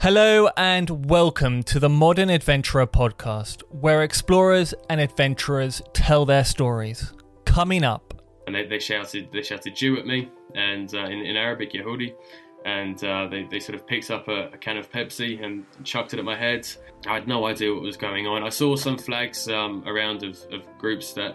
Hello and welcome to the Modern Adventurer podcast, where explorers and adventurers tell their stories. Coming up. And they shouted Jew at me, and in Arabic, Yehudi, and they sort of picked up a can of Pepsi and chucked it at my head. I had no idea what was going on. I saw some flags around of groups that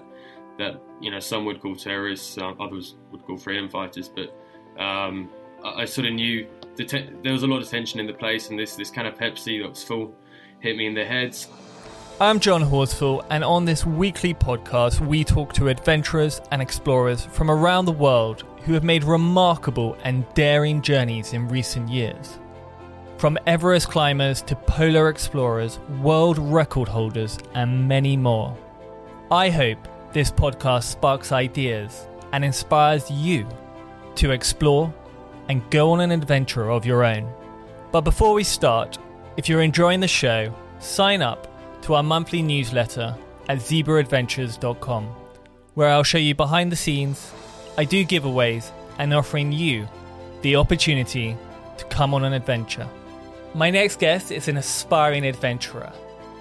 you know, some would call terrorists, others would call freedom fighters, but I sort of knew there was a lot of tension in the place, and this kind of Pepsi that was full hit me in the head. I'm John Horsfall, and on this weekly podcast we talk to adventurers and explorers from around the world who have made remarkable and daring journeys in recent years. From Everest climbers to polar explorers, world record holders, and many more. I hope this podcast sparks ideas and inspires you to explore and go on an adventure of your own. But before we start, if you're enjoying the show, sign up to our monthly newsletter at zibaadventures.com, where I'll show you behind the scenes, I do giveaways, and offering you the opportunity to come on an adventure. My next guest is an aspiring adventurer.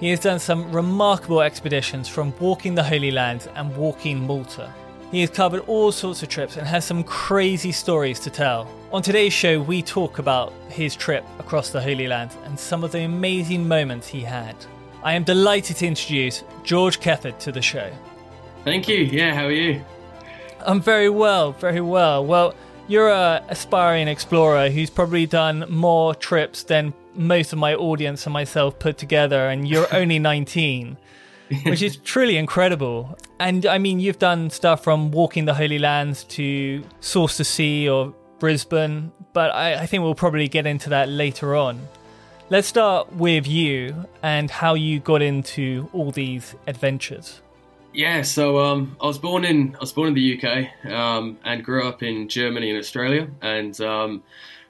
He has done some remarkable expeditions, from walking the Holy Lands and walking Malta. He has covered all sorts of trips and has some crazy stories to tell. On today's show, we talk about his trip across the Holy Lands and some of the amazing moments he had. I am delighted to introduce George Kefford to the show. Thank you. Yeah, how are you? I'm very well, very well. Well, you're an aspiring explorer who's probably done more trips than most of my audience and myself put together, and you're only 19. Which is truly incredible. And I mean, you've done stuff from walking the Holy Lands to Souss River or Brisbane, but I think we'll probably get into that later on. Let's start with you and how you got into all these adventures. Yeah, so I was born in the UK and grew up in Germany and Australia, and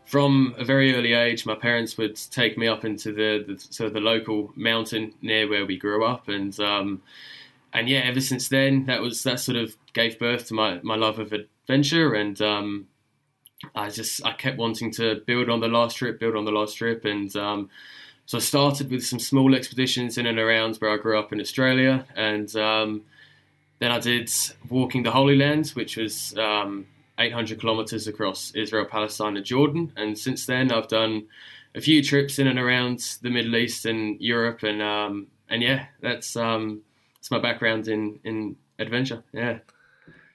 from a very early age, my parents would take me up into the local mountain near where we grew up, and yeah, ever since then, that sort of gave birth to my love of adventure, and I kept wanting to build on the last trip, and so I started with some small expeditions in and around where I grew up in Australia, and then I did walking the Holy Lands, which was 800 kilometers across Israel, Palestine, and Jordan. And since then, I've done a few trips in and around the Middle East and Europe. And yeah, that's my background in adventure. Yeah.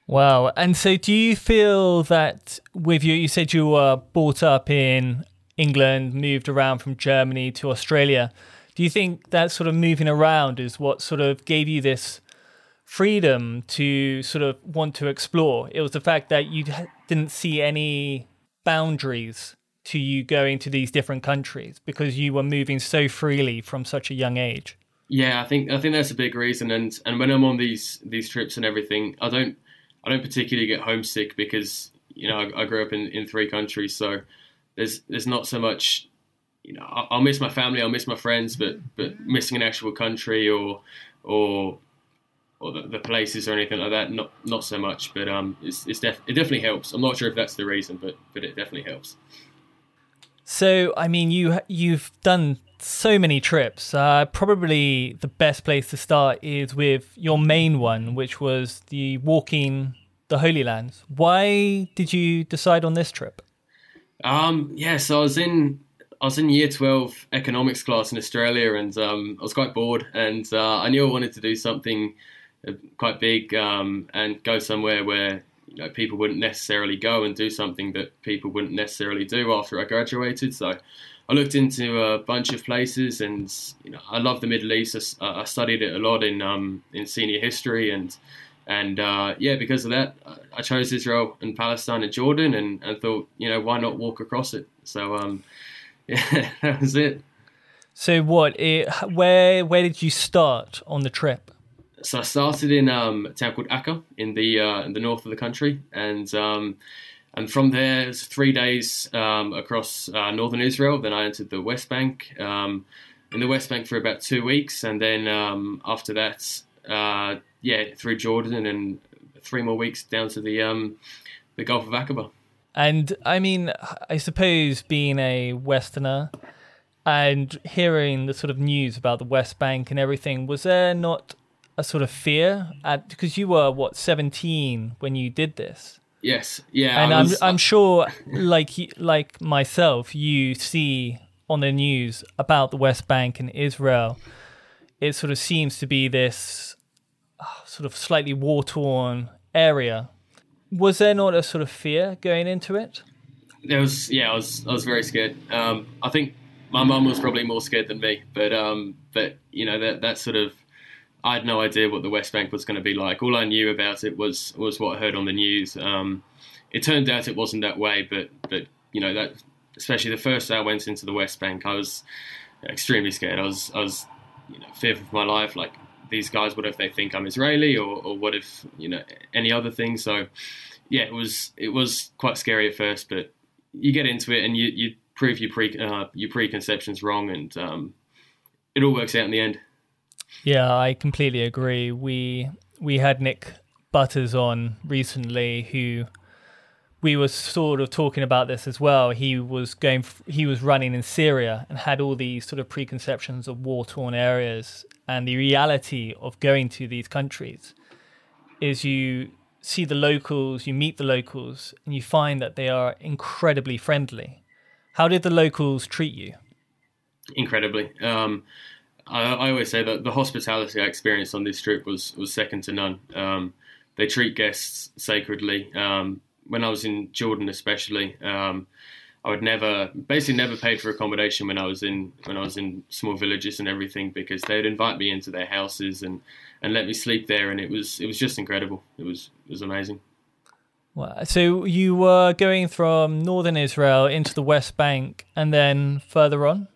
Wow. And so, do you feel that with you said you were brought up in England, moved around from Germany to Australia. Do you think that sort of moving around is what sort of gave you this freedom to sort of want to explore? It was the fact that you didn't see any boundaries to you going to these different countries because you were moving so freely from such a young age. Yeah, I think that's a big reason. And when I'm on these trips and everything, I don't particularly get homesick because, you know, I grew up in three countries, so there's not so much. You know, I'll miss my family, I'll miss my friends, but missing an actual country or the places or anything like that, not so much, but it definitely helps. I'm not sure if that's the reason, but it definitely helps. So, I mean, you've done so many trips. Probably the best place to start is with your main one, which was the walking the Holy Lands. Why did you decide on this trip? Yeah, so I was in I was in year 12 economics class in Australia, and I was quite bored, and I knew I wanted to do something quite big and go somewhere where, you know, people wouldn't necessarily go, and do something that people wouldn't necessarily do after I graduated. So I looked into a bunch of places, and, you know, I love the Middle East. I studied it a lot in senior history, and because of that, I chose Israel and Palestine and Jordan, and thought, you know, why not walk across it? So that was it. So where did you start on the trip? So I started in a town called Acre in the north of the country, and from there it was 3 days across northern Israel. Then I entered the West Bank, in the West Bank for about 2 weeks, and then after that, through Jordan, and 3 more weeks down to the Gulf of Aqaba. And I mean, I suppose being a Westerner and hearing the sort of news about the West Bank and everything, was there not a sort of fear because you were 17 when you did this? Yes, yeah. And I'm sure, like myself, you see on the news about the West Bank and Israel, it sort of seems to be this sort of slightly war-torn area. Was there not a sort of fear going into it? There was, yeah. I was very scared. I think my mum was probably more scared than me, but you know, that sort of, I had no idea what the West Bank was going to be like. All I knew about it was what I heard on the news. It turned out it wasn't that way, but you know, that, especially the first day I went into the West Bank, I was extremely scared. I was you know, fearful for my life. Like, these guys, what if they think I'm Israeli, or what if, you know, any other thing? So yeah, it was quite scary at first, but you get into it and you prove your preconceptions wrong, and it all works out in the end. Yeah, I completely agree. We had Nick Butters on recently, who we were sort of talking about this as well. He was running in Syria and had all these sort of preconceptions of war-torn areas, and the reality of going to these countries is you see the locals, you meet the locals, and you find that they are incredibly friendly. How did the locals treat you? Incredibly. I always say that the hospitality I experienced on this trip was second to none. They treat guests sacredly. When I was in Jordan, especially, I would basically never paid for accommodation when I was in small villages and everything, because they would invite me into their houses and let me sleep there, and it was just incredible. It was amazing. Wow. So you were going from northern Israel into the West Bank, and then further on?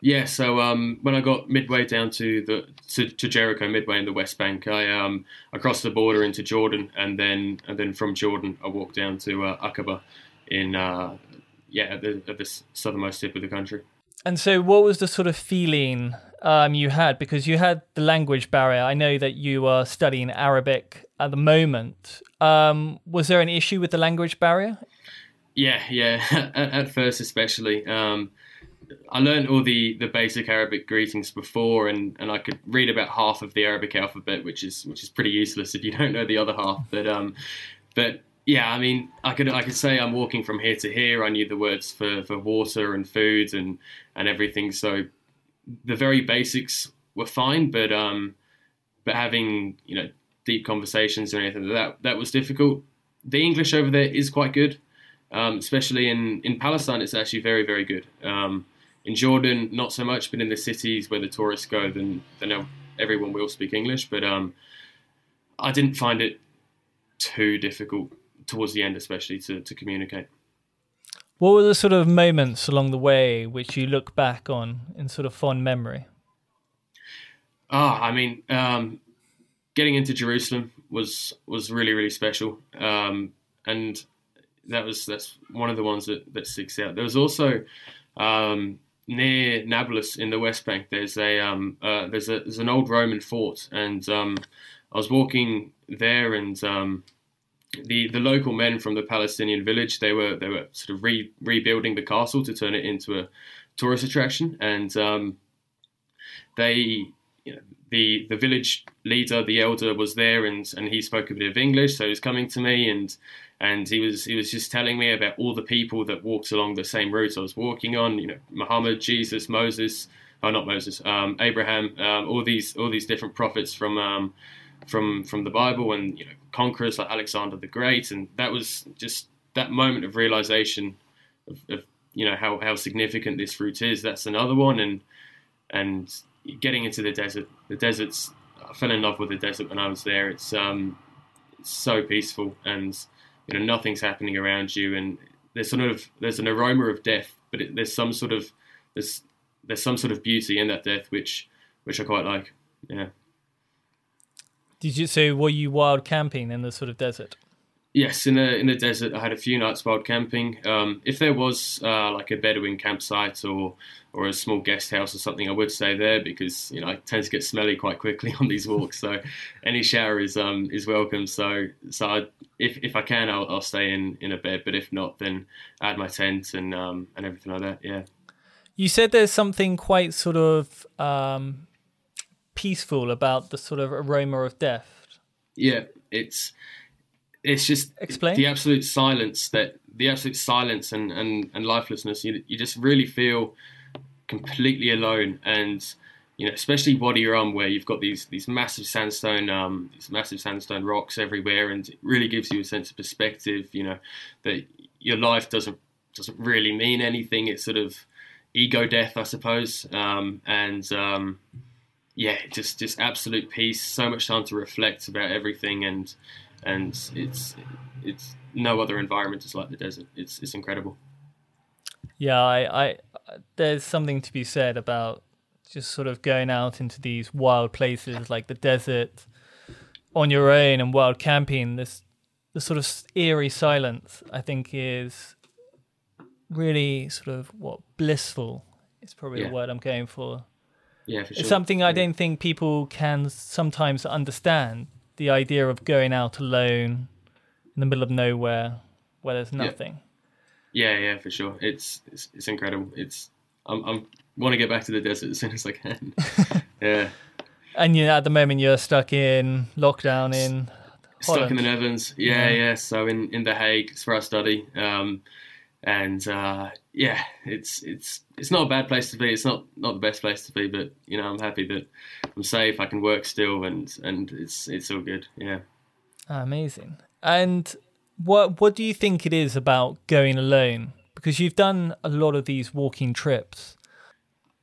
Yeah, so when I got midway down to Jericho, midway in the West Bank, I crossed the border into Jordan, and then from Jordan I walked down to Aqaba, at the southernmost tip of the country. And so, what was the sort of feeling you had, because you had the language barrier? I know that you are studying Arabic at the moment. Was there an issue with the language barrier? Yeah, at first especially. I learned all the basic Arabic greetings before, and I could read about half of the Arabic alphabet, which is pretty useless if you don't know the other half. But yeah, I mean, I could say I'm walking from here to here. I knew the words for water and food and everything. So the very basics were fine, but having, you know, deep conversations or anything like that was difficult. The English over there is quite good, especially in Palestine. It's actually very, very good. In Jordan, not so much, but in the cities where the tourists go, then everyone will speak English. But I didn't find it too difficult towards the end, especially to communicate. What were the sort of moments along the way which you look back on in sort of fond memory? Getting into Jerusalem was really, really special, and that's one of the ones that sticks out. There was also near Nablus in the West Bank, there's an old Roman fort, and I was walking there, and the local men from the Palestinian village, they were sort of rebuilding the castle to turn it into a tourist attraction, and they, you know, the village leader, the elder, was there, and he spoke a bit of English, so he was coming to me, and And he was just telling me about all the people that walked along the same route I was walking on, Muhammad, Jesus, Abraham, all these different prophets from the Bible, and conquerors like Alexander the Great. And that was just that moment of realization of how significant this route is. That's another one. And getting into the deserts, I fell in love with the desert when I was there. It's so peaceful, and nothing's happening around you, and there's an aroma of death, but there's some sort of beauty in that death, which I quite like. Yeah. So were you wild camping in the sort of desert? Yes, in the desert, I had a few nights wild camping. If there was like a Bedouin campsite or a small guest house or something, I would stay there because I tend to get smelly quite quickly on these walks. So any shower is welcome. So if I can, I'll stay in a bed. But if not, then I had my tent and everything like that. Yeah. You said there's something quite sort of peaceful about the sort of aroma of death. Yeah, it's just Explain. the absolute silence and lifelessness. You just really feel completely alone, and especially Wadi Rum, where you've got these massive sandstone rocks everywhere, and it really gives you a sense of perspective. That your life doesn't really mean anything. It's sort of ego death, I suppose, just absolute peace. So much time to reflect about everything, and it's no other environment is like the desert. It's incredible. Yeah, I there's something to be said about just sort of going out into these wild places like the desert on your own and wild camping. The sort of eerie silence, I think, is really sort of blissful. It's probably the word I'm going for. Yeah, for sure. It's something I don't think people can sometimes understand. The idea of going out alone in the middle of nowhere where there's nothing. Yeah, for sure. It's incredible. I want to get back to the desert as soon as I can. Yeah. And at the moment you're stuck in lockdown in Holland. Stuck in the Netherlands. Yeah. So in The Hague, it's where I study. It's not a bad place to be. It's not the best place to be, but I'm happy that I'm safe. I can work still, and it's all good. Yeah, amazing. And what do you think it is about going alone? Because you've done a lot of these walking trips.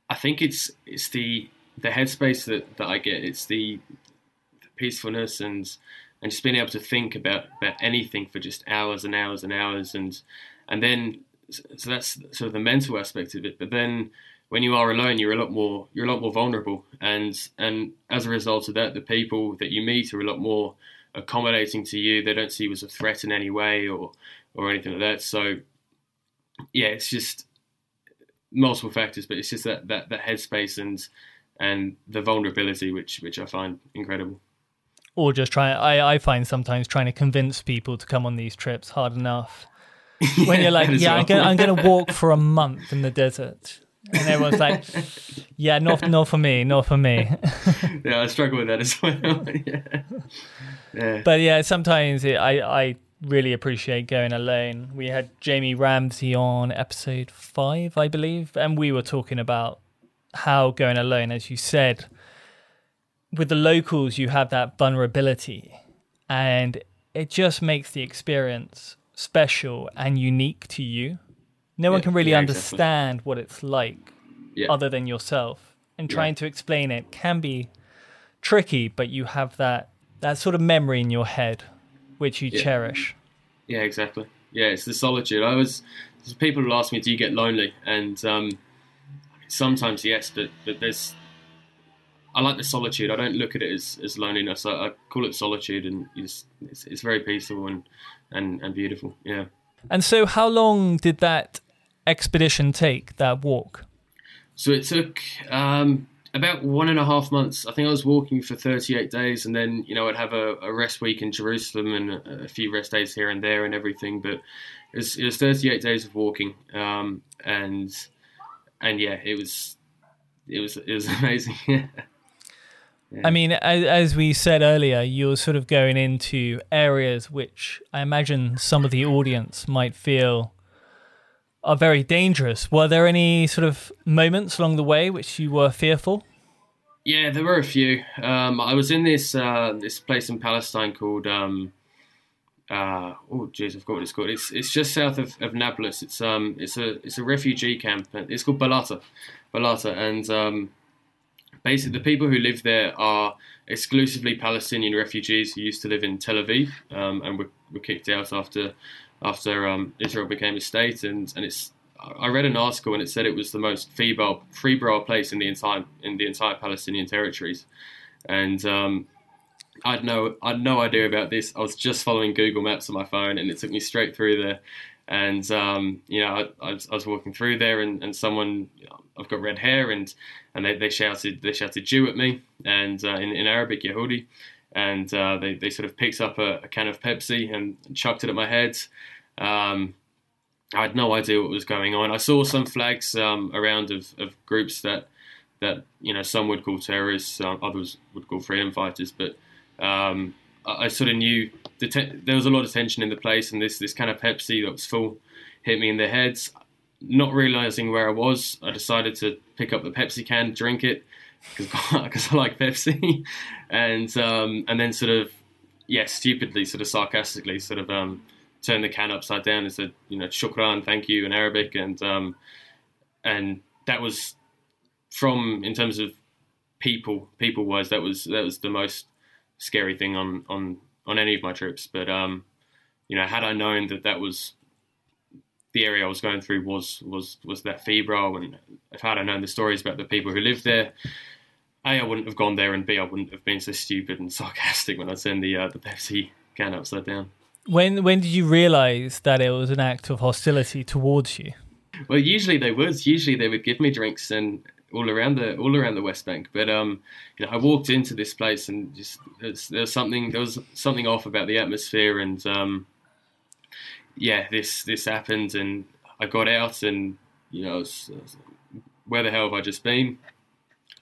I think it's the headspace that I get. It's the peacefulness and just being able to think about anything for just hours and hours and hours and then. So that's sort of the mental aspect of it. But then when you are alone, you're a lot more vulnerable. And as a result of that, the people that you meet are a lot more accommodating to you. They don't see you as a threat in any way or anything like that. So yeah, it's just multiple factors, but it's just that headspace and the vulnerability, which I find incredible. Or just I find sometimes trying to convince people to come on these trips hard enough. When you're like, I'm going to walk for a month in the desert. And everyone's like, yeah, not for me. Yeah, I struggle with that as well. Yeah. But yeah, sometimes I really appreciate going alone. We had Jamie Ramsey on episode 5, I believe. And we were talking about how going alone, as you said, with the locals, you have that vulnerability. And it just makes the experience special and unique to you. No one can really understand what it's like other than yourself, and trying to explain it can be tricky, but you have that sort of memory in your head which you cherish. It's the solitude. People will ask me, do you get lonely? And sometimes yes, but there's, I like the solitude. I don't look at it as loneliness. I call it solitude, and it's very peaceful and beautiful. Yeah. And so, how long did that expedition take? That walk? So it took about 1.5 months. I think I was walking for 38 days, and then I'd have a rest week in Jerusalem and a few rest days here and there and everything. But it was 38 days of walking, it was amazing. I mean, as we said earlier, you're sort of going into areas which I imagine some of the audience might feel are very dangerous. Were there any sort of moments along the way which you were fearful? Yeah, there were a few. I was in this place in Palestine called, I forgot what it's called. It's just south of Nablus. It's a refugee camp. It's called Balata, and basically, the people who live there are exclusively Palestinian refugees who used to live in Tel Aviv, and were kicked out after Israel became a state. And it's, I read an article and it said it was the most febrile place in the entire Palestinian territories. And I'd no idea about this. I was just following Google Maps on my phone, and it took me straight through there. And, I was walking through there and someone, I've got red hair, and they shouted Jew at me, and in Arabic, Yehudi, and they sort of picked up a can of Pepsi and chucked it at my head. I had no idea what was going on. I saw some flags around of groups that some would call terrorists, others would call freedom fighters, but I sort of knew there was a lot of tension in the place, and this can of Pepsi that was full hit me in the head. Not realising where I was, I decided to pick up the Pepsi can, drink it, because I like Pepsi, and then stupidly, sarcastically, turned the can upside down and said, shukran, thank you, in Arabic, and that was, in terms of people-wise, that was the most scary thing on any of my trips. But, had I known that was... the area I was going through was that febrile, and if I had known the stories about the people who lived there, A, I wouldn't have gone there, and B, I wouldn't have been so stupid and sarcastic when I turned the Pepsi can upside down. When did you realise that it was an act of hostility towards you? Well, usually they would. Usually they would give me drinks and all around the West Bank. But I walked into this place and just there was something off about the atmosphere, and this happened, and I got out, and I was, where the hell have I just been?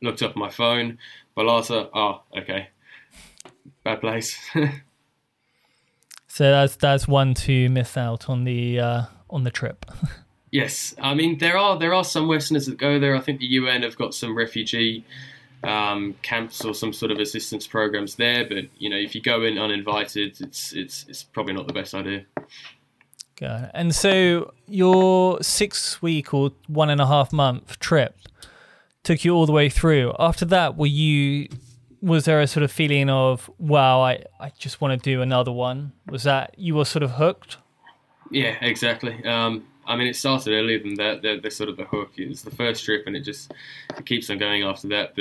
Looked up my phone, Balata. Oh, okay, bad place. So that's one to miss out on the trip. Yes, I mean there are some Westerners that go there. I think the UN have got some refugee camps or some sort of assistance programs there, but if you go in uninvited, it's probably not the best idea. God. And so your 6-week or 1.5-month trip took you all the way through. After that, was there a sort of feeling of, wow, I just want to do another one? Was that you were sort of hooked? Yeah, exactly. It started earlier than that. They're sort of the hook. It was the first trip, and it keeps on going after that.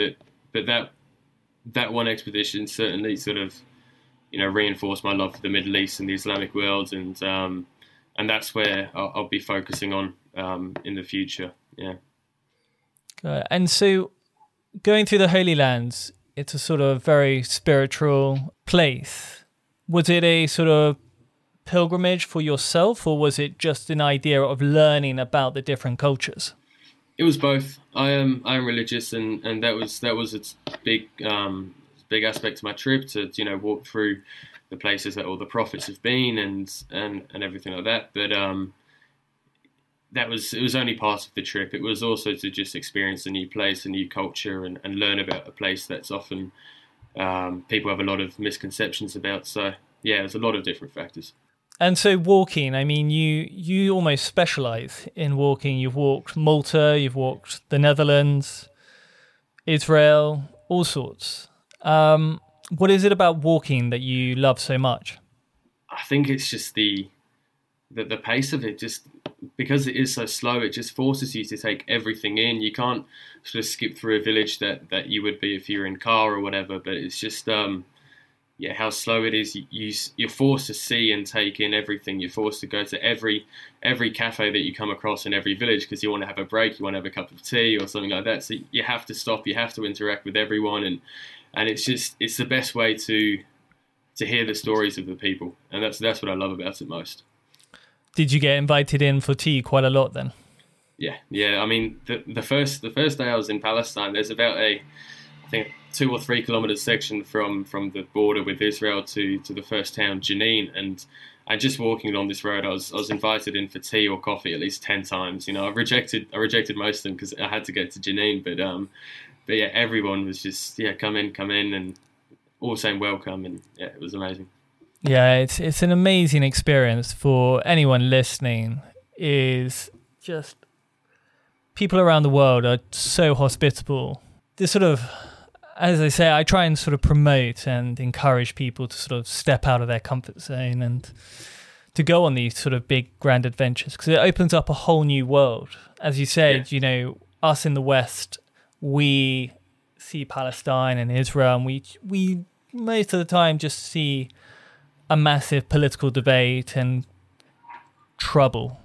But that one expedition certainly sort of reinforced my love for the Middle East and the Islamic world, and that's where I'll be focusing on in the future. Yeah. And so going through the Holy Lands, it's a sort of very spiritual place. Was it a sort of pilgrimage for yourself, or was it just an idea of learning about the different cultures? It was both. I am religious, and that was its big aspect of my trip to walk through the places that all the prophets have been and everything like that. But it was only part of the trip. It was also to just experience a new place, a new culture, and learn about a place that's often people have a lot of misconceptions about. So yeah, there's a lot of different factors. And so walking, you almost specialise in walking. You've walked Malta, you've walked the Netherlands, Israel, all sorts. What is it about walking that you love so much? I think it's just the pace of it, just because it is so slow, it just forces you to take everything in. You can't sort of skip through a village that you would be if you were in car or whatever, but it's just, how slow it is. You're forced to see and take in everything. You're forced to go to every cafe that you come across in every village because you want to have a break, you want to have a cup of tea or something like that. So you have to stop, you have to interact with everyone, and it's just, it's the best way to hear the stories of the people. And that's what I love about it most. Did you get invited in for tea quite a lot then? Yeah. I mean, the first day I was in Palestine, there's about think 2 or 3 kilometer section from the border with Israel to the first town, Jenin, and just walking along this road, I was invited in for tea or coffee at least 10 times. You know, I rejected most of them because I had to go to Jenin, but yeah, everyone was just come in, and all saying welcome, and yeah, it was amazing. Yeah, it's an amazing experience for anyone listening. Is just people around the world are so hospitable. This sort of, as I say, I try and sort of promote and encourage people to sort of step out of their comfort zone and to go on these sort of big grand adventures, because it opens up a whole new world. As you said, yeah. You know, us in the West, we see Palestine and Israel, and we most of the time just see a massive political debate and trouble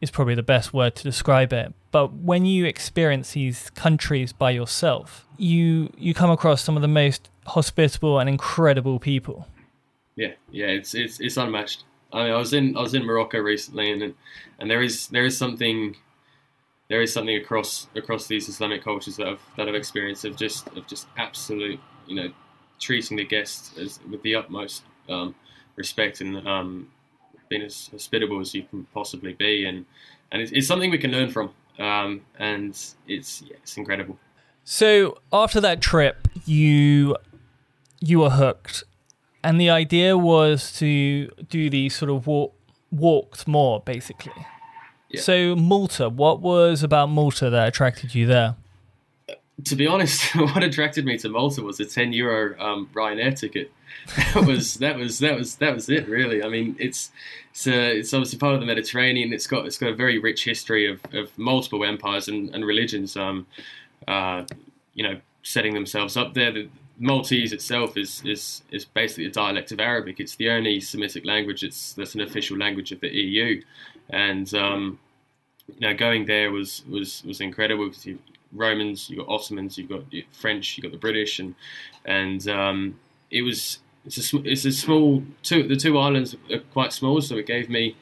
is probably the best word to describe it. But when you experience these countries by yourself, you come across some of the most hospitable and incredible people. Yeah, it's unmatched. I mean, I was in Morocco recently, and there is something across these Islamic cultures that I've experienced of just absolute, you know, treating the guests with the utmost respect and being as hospitable as you can possibly be, and it's something we can learn from. And it's incredible. So after that trip, you were hooked, and the idea was to do these sort of walks more, basically. Yeah. So Malta, what was about Malta that attracted you there? To be honest, what attracted me to Malta was a €10 Ryanair ticket. That was it, really. I mean, it's obviously part of the Mediterranean. It's got a very rich history of multiple empires and religions. You know, setting themselves up there. The Maltese itself is basically a dialect of Arabic. It's the only Semitic language that's an official language of the EU. And you know, going there was incredible. Because you Romans, you got Ottomans, you got French, you got the British, and it's a small. The two islands are quite small, so it gave me,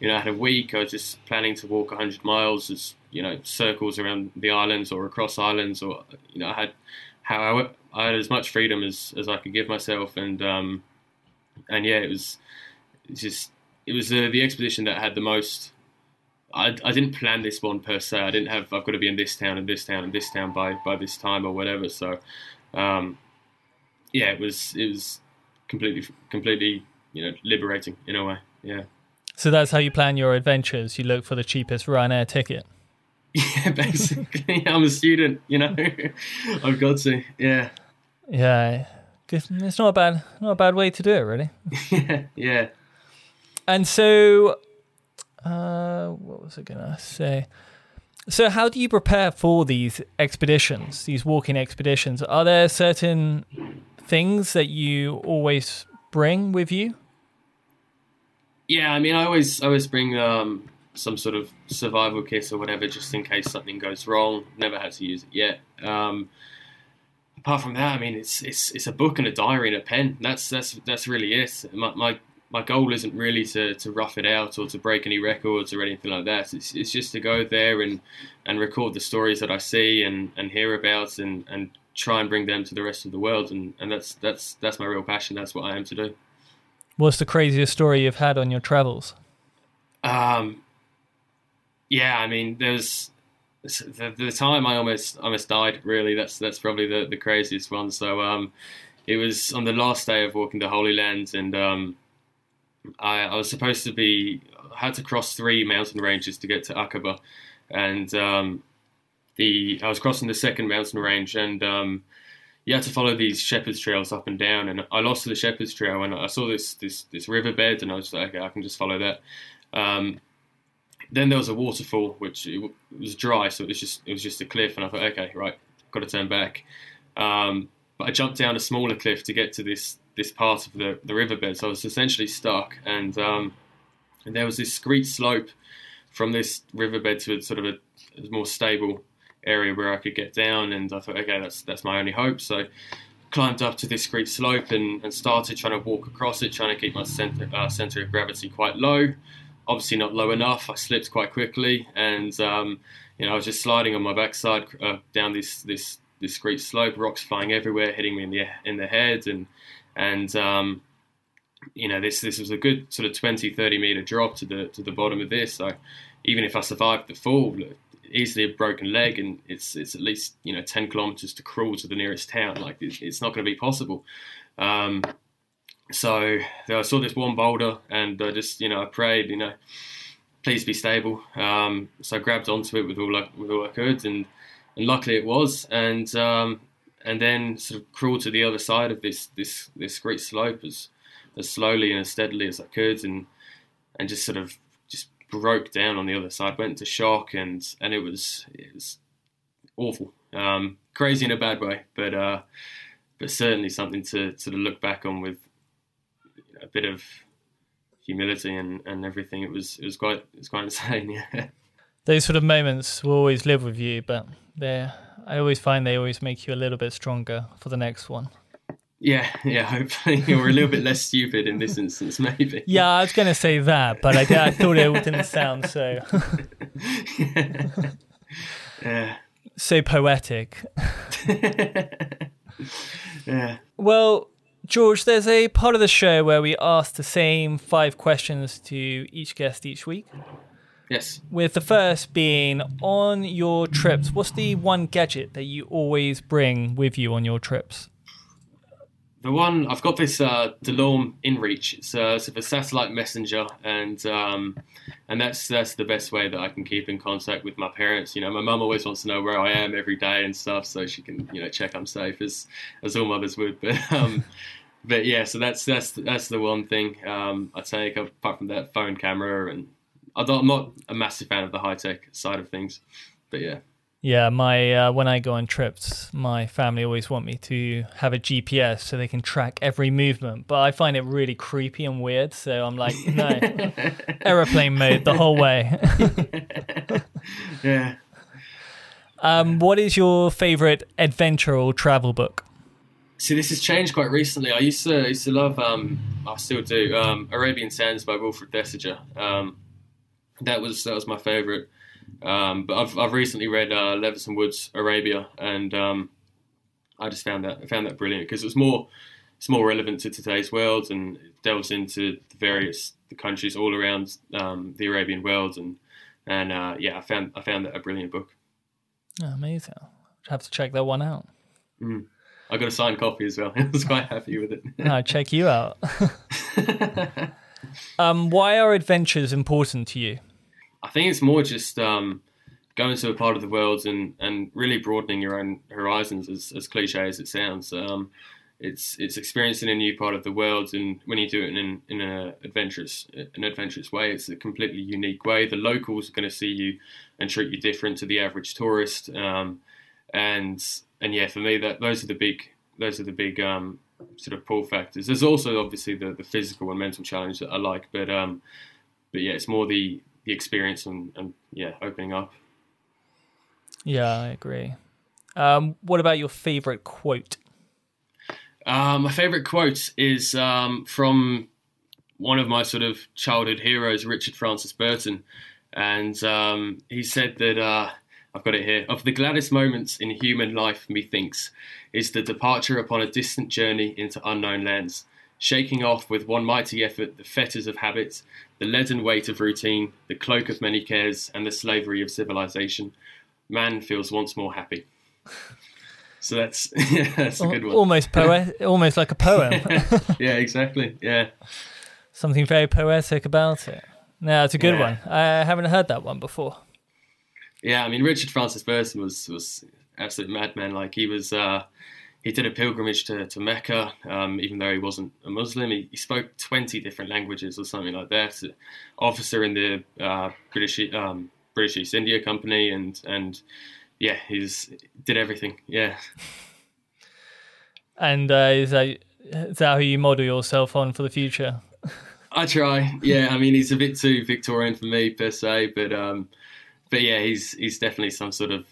you know, I had a week. I was just planning to walk 100 miles, as you know, circles around the islands or across islands, or you know, I had as much freedom as I could give myself, and yeah, it was the expedition that had the most. I didn't plan this one per se. I didn't have, I've got to be in this town and this town and this town by this time or whatever. So, yeah, it was completely, you know, liberating in a way. Yeah. So that's how you plan your adventures. You look for the cheapest Ryanair ticket. Yeah, basically. I'm a student, you know. I've got to. Yeah. Yeah. It's not a bad way to do it, really. Yeah. And so. What was I gonna say? So how do you prepare for these expeditions, these walking expeditions? Are there certain things that you always bring with you? Yeah, I mean, I always bring some sort of survival kit or whatever, just in case something goes wrong. Never had to use it yet. Apart from that, I mean, it's a book and a diary and a pen. That's really it. My goal isn't really to rough it out or to break any records or anything like that. It's just to go there and record the stories that I see and hear about and try and bring them to the rest of the world. And that's my real passion. That's what I am to do. What's the craziest story you've had on your travels? Yeah, I mean, there's the time I almost died, really. That's probably the craziest one. So it was on the last day of walking the Holy Lands, and I was supposed to had to cross 3 mountain ranges to get to Aqaba, and I was crossing the second mountain range, and you had to follow these shepherd's trails up and down, and I lost the shepherd's trail, and I saw this riverbed, and I was like, okay, I can just follow that. Then there was a waterfall, which it was dry, so it was just a cliff, and I thought, okay, right, got to turn back. But I jumped down a smaller cliff to get to this part of the riverbed, so I was essentially stuck, and there was this screed slope from this riverbed to a sort of a more stable area where I could get down, and I thought, okay, that's my only hope. So I climbed up to this screed slope and started trying to walk across it, trying to keep my centre of gravity quite low. Obviously not low enough. I slipped quite quickly, and you know, I was just sliding on my backside down this this great slope, rocks flying everywhere, hitting me in the head, and you know, this was a good sort of 20, 30 meter drop to the bottom of this. So even if I survived the fall, easily a broken leg, and it's at least, you know, 10 kilometers to crawl to the nearest town. Like it's not going to be possible. So I saw this one boulder, and I just, you know, I prayed, you know, please be stable. So I grabbed onto it with all I could, and luckily it was. And then sort of crawled to the other side of this great slope as slowly and as steadily as I could, and just sort of just broke down on the other side, went into shock, and it was awful, crazy in a bad way, but certainly something to sort of look back on with a bit of humility and everything. It was quite insane. Yeah. Those sort of moments will always live with you, but I always find they always make you a little bit stronger for the next one. Yeah, hopefully. You're a little bit less stupid in this instance, maybe. Yeah, I was going to say that, but I thought it didn't sound so... yeah. So poetic. Yeah. Well, George, there's a part of the show where we ask the same 5 questions to each guest each week. Yes. With the first being, on your trips, what's the one gadget that you always bring with you on your trips? The one, I've got this DeLorme InReach. It's a satellite messenger, and that's the best way that I can keep in contact with my parents. You know, my mum always wants to know where I am every day and stuff, so she can, you know, check I'm safe, as all mothers would. But yeah, so that's the one thing I take, apart from that phone camera, and I'm not a massive fan of the high tech side of things, but yeah. Yeah, my when I go on trips, my family always want me to have a GPS so they can track every movement. But I find it really creepy and weird, so I'm like, no, aeroplane mode the whole way. Yeah. What is your favourite adventure or travel book? See, this has changed quite recently. I used to love, I still do, Arabian Sands by Wilfred Thesiger. That was my favourite. But I've recently read Leveson Woods Arabia, and I just found that brilliant, because it's more relevant to today's world, and it delves into the various countries all around the Arabian world, and yeah, I found that a brilliant book. Oh, amazing! I'd have to check that one out. I got a signed copy as well. I was quite happy with it. I'll check you out. Why are adventures important to you? I think it's more just going to a part of the world and really broadening your own horizons, as cliche as it sounds. It's experiencing a new part of the world, and when you do it in an adventurous way, it's a completely unique way. The locals are going to see you and treat you different to the average tourist. And yeah, for me, those are the big sort of pull factors. There's also obviously the physical and mental challenge that I like, but yeah, it's more the experience and yeah, opening up. Yeah, I agree. What about your favorite quote? My favorite quote is from one of my sort of childhood heroes, Richard Francis Burton. And he said that, I've got it here, "Of the gladdest moments in human life, methinks, is the departure upon a distant journey into unknown lands. Shaking off with one mighty effort the fetters of habit, the leaden weight of routine, the cloak of many cares, and the slavery of civilization, man feels once more happy." So that's a good one. Almost like a poem. Yeah, exactly. Yeah, something very poetic about it. No, it's a good one. I haven't heard that one before. Yeah, I mean, Richard Francis Burton was an absolute madman. Like, he was. He did a pilgrimage to Mecca, even though he wasn't a Muslim. He spoke 20 different languages or something like that. Officer in the British East India Company, and yeah, he did everything. Yeah. And is that how you model yourself on for the future? I try. Yeah, I mean, he's a bit too Victorian for me per se, but yeah, he's definitely some sort of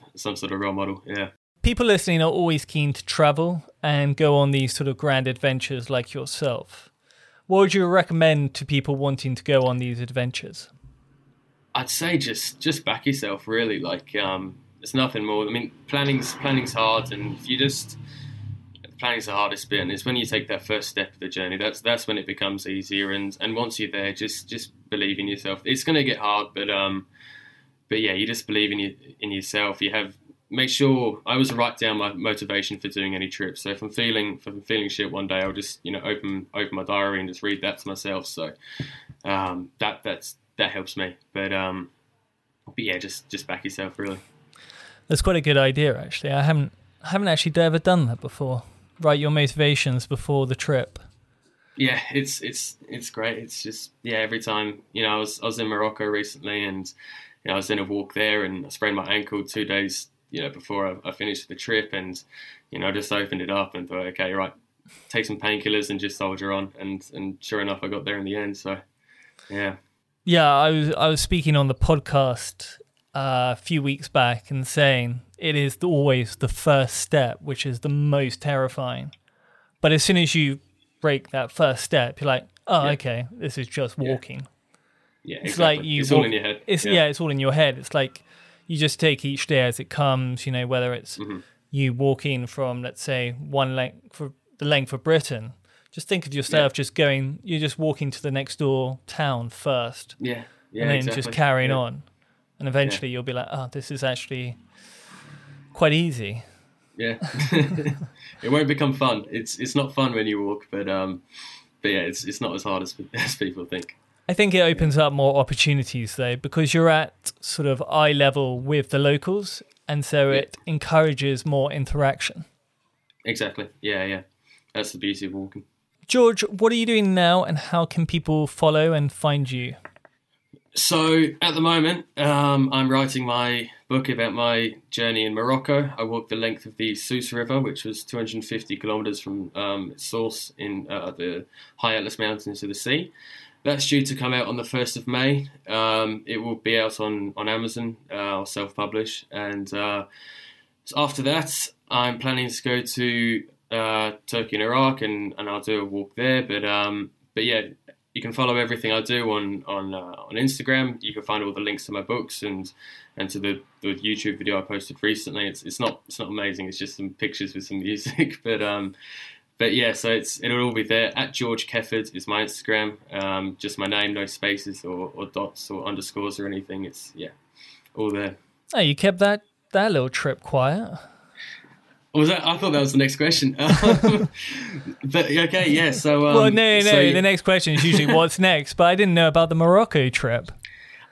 role model. Yeah. People listening are always keen to travel and go on these sort of grand adventures like yourself. What would you recommend to people wanting to go on these adventures? I'd say just back yourself, really. Like, There's nothing more. I mean, planning's hard, and if you just planning's the hardest bit, and it's when you take that first step of the journey that's when it becomes easier. And once you're there, just believe in yourself. It's going to get hard, but yeah, you just believe in yourself. You have make sure I always write down my motivation for doing any trip. So if I'm feeling shit one day, I'll just open my diary and just read that to myself. So that helps me. But yeah, just back yourself really. That's quite a good idea actually. I haven't actually ever done that before. Write your motivations before the trip. Yeah, it's great. It's just, yeah, every time, I was in Morocco recently, and I was in a walk there and I sprained my ankle 2 days, before I finished the trip, and, I just opened it up and thought, okay, right, take some painkillers and just soldier on. And sure enough, I got there in the end. So, yeah. Yeah, I was speaking on the podcast a few weeks back and saying it is always the first step, which is the most terrifying. But as soon as you break that first step, you're like, oh, yeah. Okay, this is just walking. Yeah, it's exactly. Like it's all in your head. It's all in your head. It's like you just take each day as it comes, whether it's you walking from, let's say, the length of Britain. Just think of yourself you're just walking to the next door town first. Yeah, yeah, and then exactly. Just carrying on. And eventually you'll be like, oh, this is actually quite easy. Yeah. It won't become fun. It's not fun when you walk, but yeah, it's not as hard as people think. I think it opens up more opportunities though, because you're at sort of eye level with the locals, and so it encourages more interaction. Exactly. Yeah, yeah. That's the beauty of walking. George, what are you doing now, and how can people follow and find you? So at the moment, I'm writing my book about my journey in Morocco. I walked the length of the Souss River, which was 250 kilometres from its source in the High Atlas Mountains to the sea. That's due to come out on the 1st of May. It will be out on Amazon. I'll self-publish. And after that, I'm planning to go to Turkey and Iraq, and I'll do a walk there. But yeah, you can follow everything I do on Instagram. You can find all the links to my books and to the YouTube video I posted recently. It's not amazing. It's just some pictures with some music. But yeah, so it'll all be there. At George Kefford is my Instagram. Just my name, no spaces or dots or underscores or anything. It's all there. Oh, you kept that little trip quiet. Was that? I thought that was the next question. But okay, yeah. So the next question is usually what's next. But I didn't know about the Morocco trip.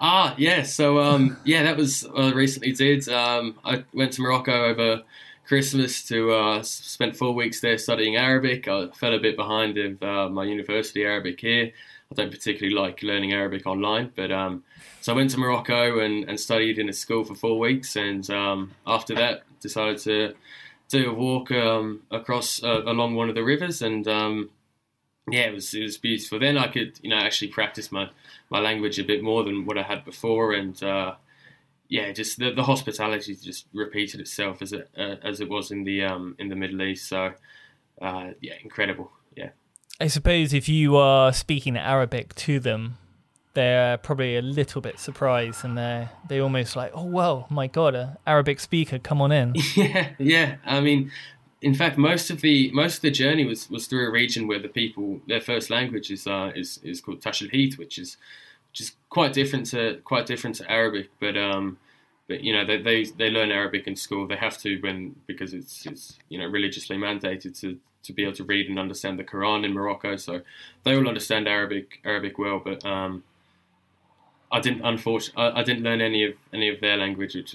Ah, yeah. So that was what I recently did. I went to Morocco over Christmas to spent 4 weeks there studying Arabic. I fell a bit behind with my university Arabic here. I don't particularly like learning Arabic online, but so I went to Morocco and studied in a school for 4 weeks, and after that decided to do a walk across along one of the rivers, and it was beautiful. Then I could actually practice my language a bit more than what I had before, and just the hospitality just repeated itself as it was in the Middle East. So incredible. Yeah, I suppose if you are speaking Arabic to them, they're probably a little bit surprised, and they almost like, oh, well, my God, an Arabic speaker, come on in. Yeah. I mean, in fact, most of the journey was through a region where the people, their first language is called Tashelhit, which is quite different to Arabic. But they learn Arabic in school. They have to because it's religiously mandated to be able to read and understand the Quran in Morocco. So they all understand Arabic well, but I didn't learn any of their language, which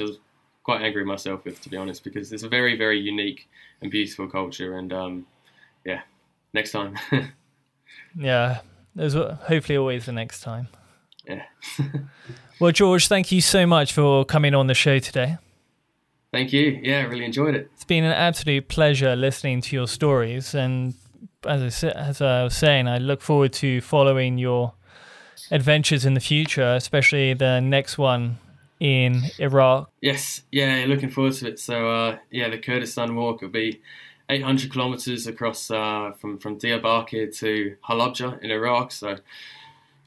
I was quite angry myself with, to be honest, because it's a very, very unique and beautiful culture. And next time. Yeah, there's hopefully always the next time. Yeah. Well, George, thank you so much for coming on the show today. Thank you. Yeah, I really enjoyed it. It's been an absolute pleasure listening to your stories, and as I was saying, I look forward to following your adventures in the future, especially the next one in Iraq. Yes, yeah, looking forward to it. So the Kurdistan walk will be 800 kilometers across from Diyarbakir to Halabja in Iraq. So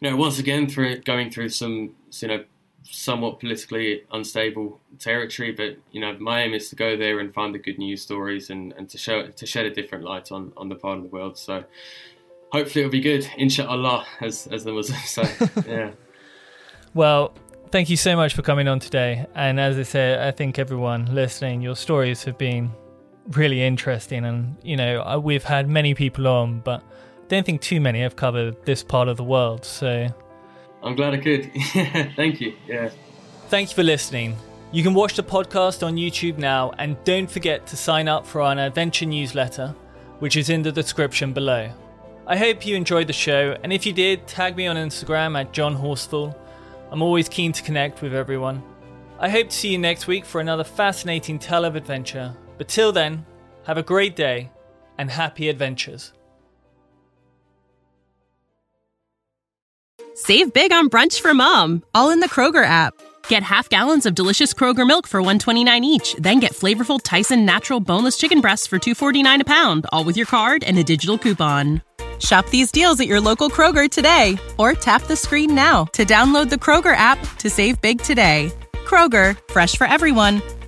once again, through going through some somewhat politically unstable territory, but you know, my aim is to go there and find the good news stories and to shed a different light on the part of the world. So hopefully it'll be good, inshallah, as the Muslims say. Yeah. Well, thank you so much for coming on today. And as I said, I think everyone listening, your stories have been really interesting. And, you know, we've had many people on, but I don't think too many have covered this part of the world. So I'm glad I could. Thank you. Yeah. Thank you for listening. You can watch the podcast on YouTube now. And don't forget to sign up for our adventure newsletter, which is in the description below. I hope you enjoyed the show, and if you did, tag me on Instagram at John Horsfall. I'm always keen to connect with everyone. I hope to see you next week for another fascinating tale of adventure. But till then, have a great day and happy adventures. Save big on brunch for mom, all in the Kroger app. Get half gallons of delicious Kroger milk for $1.29 each. Then get flavorful Tyson natural boneless chicken breasts for $2.49 a pound, all with your card and a digital coupon. Shop these deals at your local Kroger today, or tap the screen now to download the Kroger app to save big today. Kroger, fresh for everyone.